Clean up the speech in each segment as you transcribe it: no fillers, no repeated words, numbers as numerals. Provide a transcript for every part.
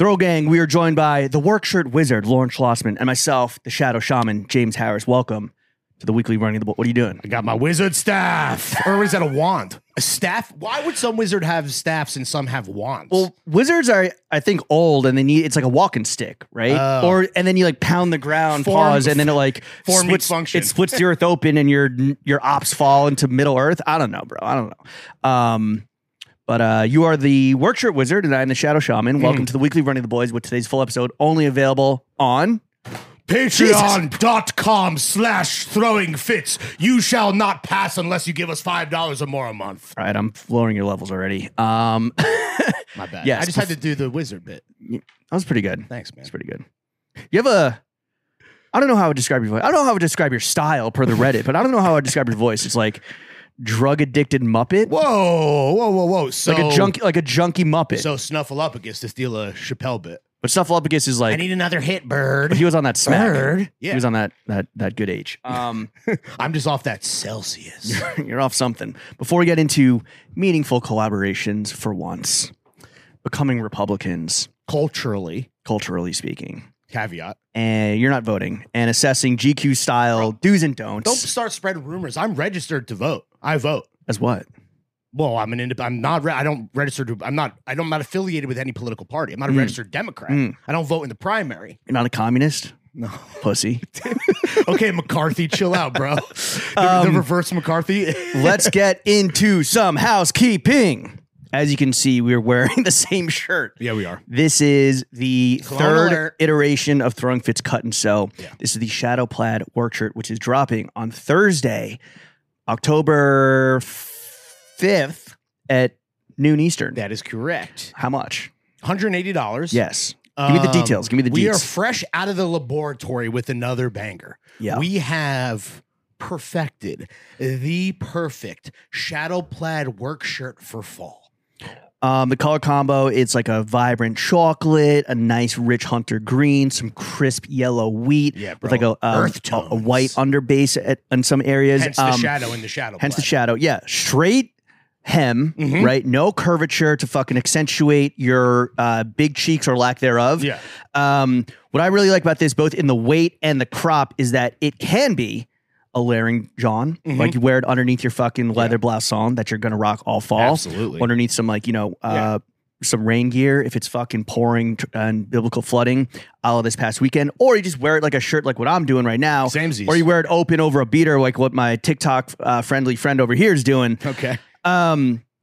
Throw Gang, we are joined by the work shirt wizard, Lawrence Schlossman, and myself, the shadow shaman, James Harris. Welcome to the weekly running of the book. What are you doing? I got my wizard staff. Or is that a wand? A staff? Why would some wizard have staffs and some have wands? Well, wizards are, I think, old, and they need, it's like a walking stick, right? And then you like pound the ground, pause, and then it like splits the earth open, and your ops fall into Middle Earth. I don't know, bro. I don't know. But you are the Workshirt Wizard, and I am the Shadow Shaman. Welcome to the weekly Running the Boys, with today's full episode only available on Patreon.com/throwing fits. You shall not pass unless you give us $5 or more a month. All right, I'm lowering your levels already. My bad. Yes, I just had to do the wizard bit. That was pretty good. Thanks, man. It's pretty good. You have a... I don't know how I would describe your voice. I don't know how I would describe your style per the Reddit, but I don't know how I would describe your voice. It's like... drug-addicted Muppet? Whoa, whoa, whoa, whoa. So, like a junkie Muppet. So Snuffleupagus to steal a Chappelle bit. But Snuffleupagus is like... I need another hit, bird. He was on that Smack. Bird. Yeah. He was on that good age. I'm just off that Celsius. You're off something. Before we get into meaningful collaborations for once, becoming Republicans. Culturally speaking. Caveat. And you're not voting. And assessing GQ style do's and don'ts. Don't start spreading rumors. I'm registered to vote. I vote. As what? Well, I'm not affiliated with any political party. I'm not a registered Democrat. I don't vote in the primary. You're not a communist? No. Pussy. Okay, McCarthy, chill out, bro. The reverse McCarthy. Let's get into some housekeeping. As you can see, we're wearing the same shirt. Yeah, we are. This is the third iteration of Throwing Fits Cut and Sew. Yeah. This is the shadow plaid work shirt, which is dropping on Thursday, October 5th at noon Eastern. That is correct. How much? $180. Yes. Give me the details. Give me the details. We are fresh out of the laboratory with another banger. Yeah. We have perfected the perfect shadow plaid work shirt for fall. The color combo, it's like a vibrant chocolate, a nice rich hunter green, some crisp yellow wheat, with like earth tones. A white underbase in some areas. Hence the shadow in the shadow. Hence the shadow, yeah. Straight hem, right? No curvature to fucking accentuate your big cheeks or lack thereof. Yeah. What I really like about this, both in the weight and the crop, is that it can be a layering John, like you wear it underneath your fucking leather blouson that you're gonna rock all fall. Absolutely. Underneath some some rain gear if it's fucking pouring and biblical flooding all of this past weekend, or you just wear it like a shirt like what I'm doing right now. Samesies. Or you wear it open over a beater like what my TikTok friendly friend over here is doing. Okay.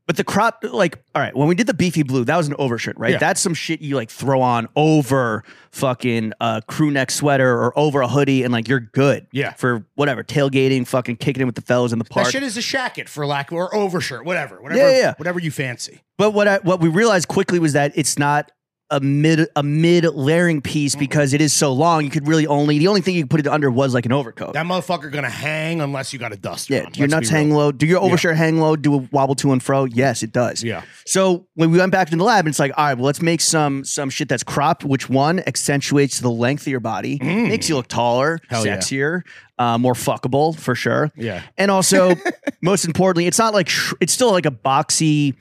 But the crop, like, all right, when we did the beefy blue, that was an overshirt, right? Yeah. That's some shit you like throw on over fucking crew neck sweater or over a hoodie, and like you're good. Yeah. For whatever, tailgating, fucking kicking it with the fellas in the park. That shit is a shacket for lack of, or overshirt, whatever, whatever you fancy. But what we realized quickly was that it's not a mid layering piece because it is so long. You could really the only thing you could put it under was like an overcoat. That motherfucker gonna hang unless you got a duster. Yeah, your nuts hang low. Do your overshirt hang low? Do a wobble to and fro? Yes, it does. Yeah. So when we went back to the lab, and it's like, all right, well, let's make some shit that's cropped, which one accentuates the length of your body, makes you look taller, sexier. More fuckable for sure. Yeah. And also, most importantly, it's not like it's still like a boxy,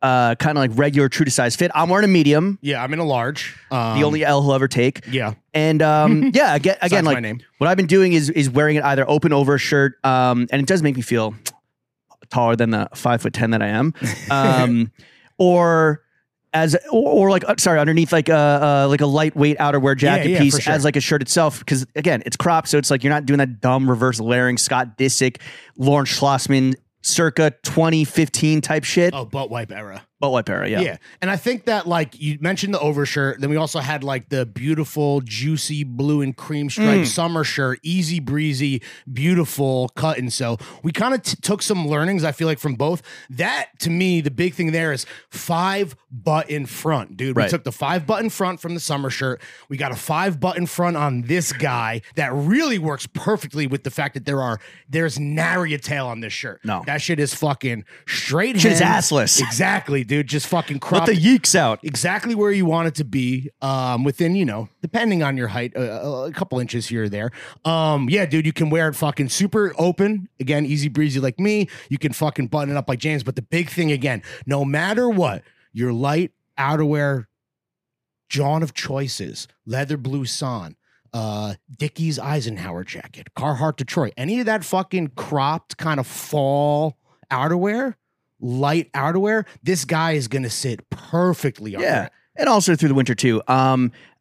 kind of like regular true to size fit. I'm wearing a medium. Yeah, I'm in a large. The only L he'll ever take. Yeah. And again, like my name. What I've been doing is wearing it either open over a shirt, and it does make me feel taller than the 5'10" that I am, underneath like a lightweight outerwear jacket piece as like a shirt itself, because again it's cropped, so it's like you're not doing that dumb reverse layering Scott Disick, Lawrence Schlossman circa 2015 type shit. Oh, butt wipe era, yeah. And I think that, like, you mentioned the overshirt, then we also had, like, the beautiful, juicy blue and cream striped summer shirt, easy breezy, beautiful cut, and so we kind of took some learnings, I feel like, from both. That, to me, the big thing there is 5-button front, dude. Right. We took the 5-button front from the summer shirt. We got a 5-button front on this guy that really works perfectly with the fact that there's nary a tail on this shirt. No. That shit is fucking straight hem. Shit is assless. Exactly, dude. Just fucking crop. Let the yeeks out. Exactly where you want it to be, within, you know, depending on your height, a couple inches here or there. Yeah, dude, you can wear it fucking super open. Again, easy breezy like me. You can fucking button it up like James. But the big thing, again, no matter what, your light outerwear John of Choices, leather blue San, Dickie's Eisenhower jacket, Carhartt Detroit, any of that fucking cropped kind of fall outerwear, light outerwear, this guy is going to sit perfectly on it. And also through the winter, too.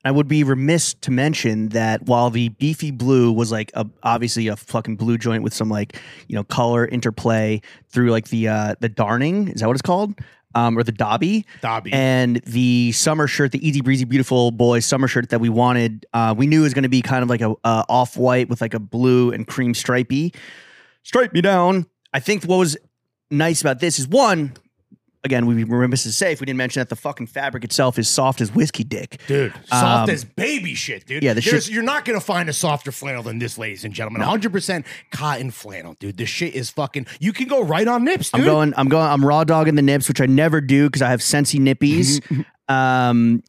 I would be remiss to mention that while the beefy blue was like obviously a fucking blue joint with some like, you know, color interplay through like the darning. Is that what it's called? Or the Dobby. And the summer shirt, the Easy Breezy Beautiful Boys summer shirt that we wanted, we knew was going to be kind of like a off-white with like a blue and cream stripey. Stripe me down. I think what was nice about this is, one, again, we remember this is safe. We didn't mention that the fucking fabric itself is soft as whiskey dick. Dude, soft as baby shit, dude. Yeah, you're not going to find a softer flannel than this, ladies and gentlemen. No. 100% cotton flannel, dude. This shit is fucking, you can go right on nips, dude. I'm raw dogging the nips, which I never do because I have Scentsy nippies.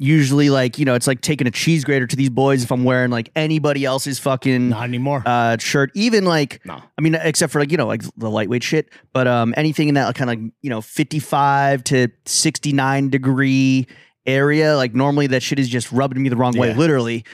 Usually, like, you know, it's like taking a cheese grater to these boys if I'm wearing like anybody else's fucking not anymore shirt, even like no. I mean, except for like, you know, like the lightweight shit, but anything in that kind of like, you know, 55 to 69 degree area, like normally that shit is just rubbing me the wrong way, literally.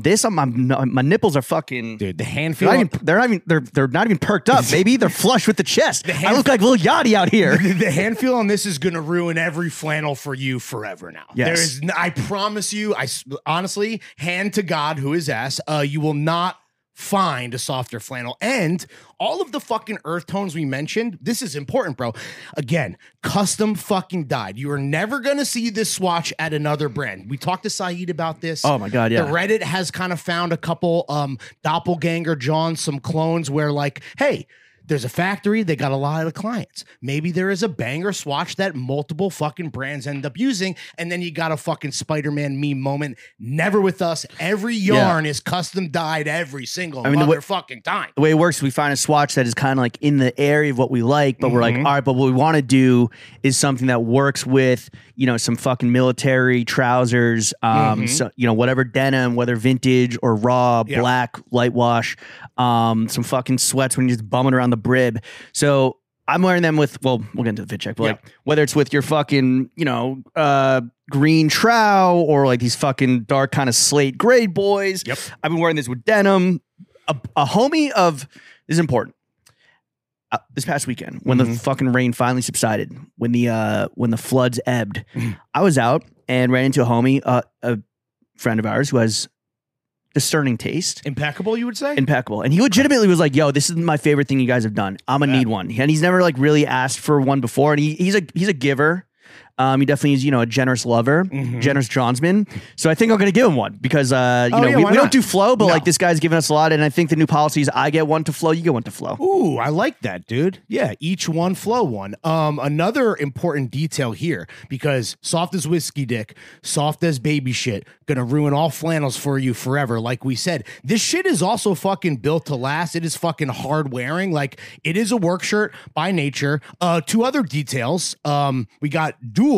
This my nipples are fucking, dude. The hand feel, they're not even perked up, baby. They're flush with the chest. I look like little Yachty out here. The hand feel on this is gonna ruin every flannel for you forever now. Yes. I promise you. I honestly, hand to God, who is ass. You will not find a softer flannel. And all of the fucking earth tones we mentioned, this is important, bro. Again, custom fucking dyed. You are never gonna see this swatch at another brand. We talked to Saeed about this. Oh my god, yeah. The Reddit has kind of found a couple doppelganger Johns, some clones where like, hey, there's a factory, they got a lot of clients. Maybe there is a banger swatch that multiple fucking brands end up using, and then you got a fucking Spider-Man meme moment. Never with us. Every yarn is custom dyed every single motherfucking time. The way it works, we find a swatch that is kind of like in the area of what we like, but we're like, all right, but what we want to do is something that works with, you know, some fucking military trousers, so, you know, whatever denim, whether vintage or raw, black, light wash, some fucking sweats when you're just bumming around the Brib. So I'm wearing them with, well, we'll get into the fit check, but like whether it's with your fucking, you know, green trow or like these fucking dark kind of slate gray boys. Yep. I've been wearing this with denim. A homie of, this is important. This past weekend, when the fucking rain finally subsided, when the floods ebbed, I was out and ran into a homie, a friend of ours who has discerning taste. Impeccable, you would say? Impeccable. And he legitimately was like, yo, this is my favorite thing you guys have done. I'm gonna need one. And he's never like really asked for one before. And he's a giver. He definitely is, you know, a generous lover, generous Johnsman. So I think I'm going to give him one because, we don't do flow, but like this guy's given us a lot. And I think the new policy is I get one to flow, you get one to flow. Ooh, I like that, dude. Yeah. Each one, flow one. Another important detail here, because soft as whiskey dick, soft as baby shit, going to ruin all flannels for you forever. Like we said, this shit is also fucking built to last. It is fucking hard wearing. Like it is a work shirt by nature. Two other details. We got dual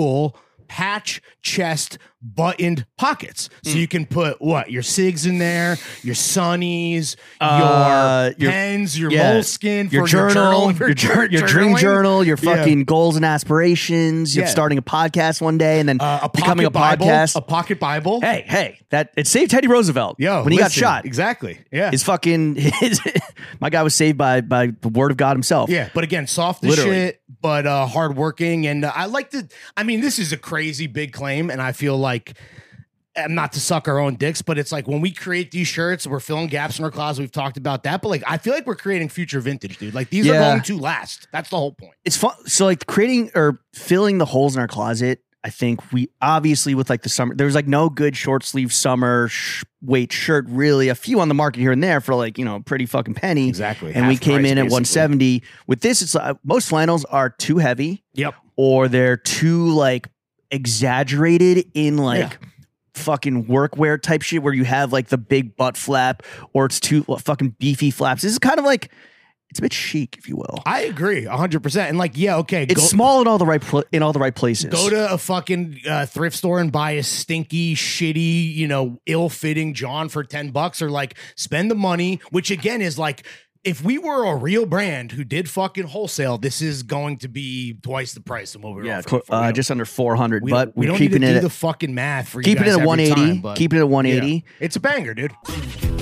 patch chest buttoned pockets, so you can put your SIGs in there, your Sunnies, your pens, your moleskin, for your journal, your dream journal, your fucking goals and aspirations, you're starting a podcast one day, and then becoming a pocket Bible. Hey, that it saved Teddy Roosevelt when he got shot. Exactly. Yeah, his my guy was saved by the word of God himself. Yeah, but again, soft as shit, but hardworking, and I like to. I mean, this is a crazy big claim, and I feel like. Not to suck our own dicks, but it's like when we create these shirts, we're filling gaps in our closet. We've talked about that, but like I feel like we're creating future vintage, dude. Like these are going to last. That's the whole point. It's fun. So like creating or filling the holes in our closet. I think we obviously with like the summer, there was like no good short sleeve summer weight shirt, really. A few on the market here and there for like, you know, pretty fucking penny. Exactly. And half we came in at 170 with this. It's like most flannels are too heavy. Yep. Or they're too like exaggerated in like fucking workwear type shit where you have like the big butt flap or it's too fucking beefy flaps. This is kind of like, it's a bit chic, if you will. I agree 100%. And like, yeah, okay. It's small in all the right places. Go to a fucking thrift store and buy a stinky, shitty, you know, ill-fitting John for $10 or like spend the money, which again is like, if we were a real brand who did fucking wholesale, this is going to be twice the price of what we were offering. Just under 400. But we don't need to do the fucking math for you guys every time, keeping it at 180. Yeah. It's a banger, dude.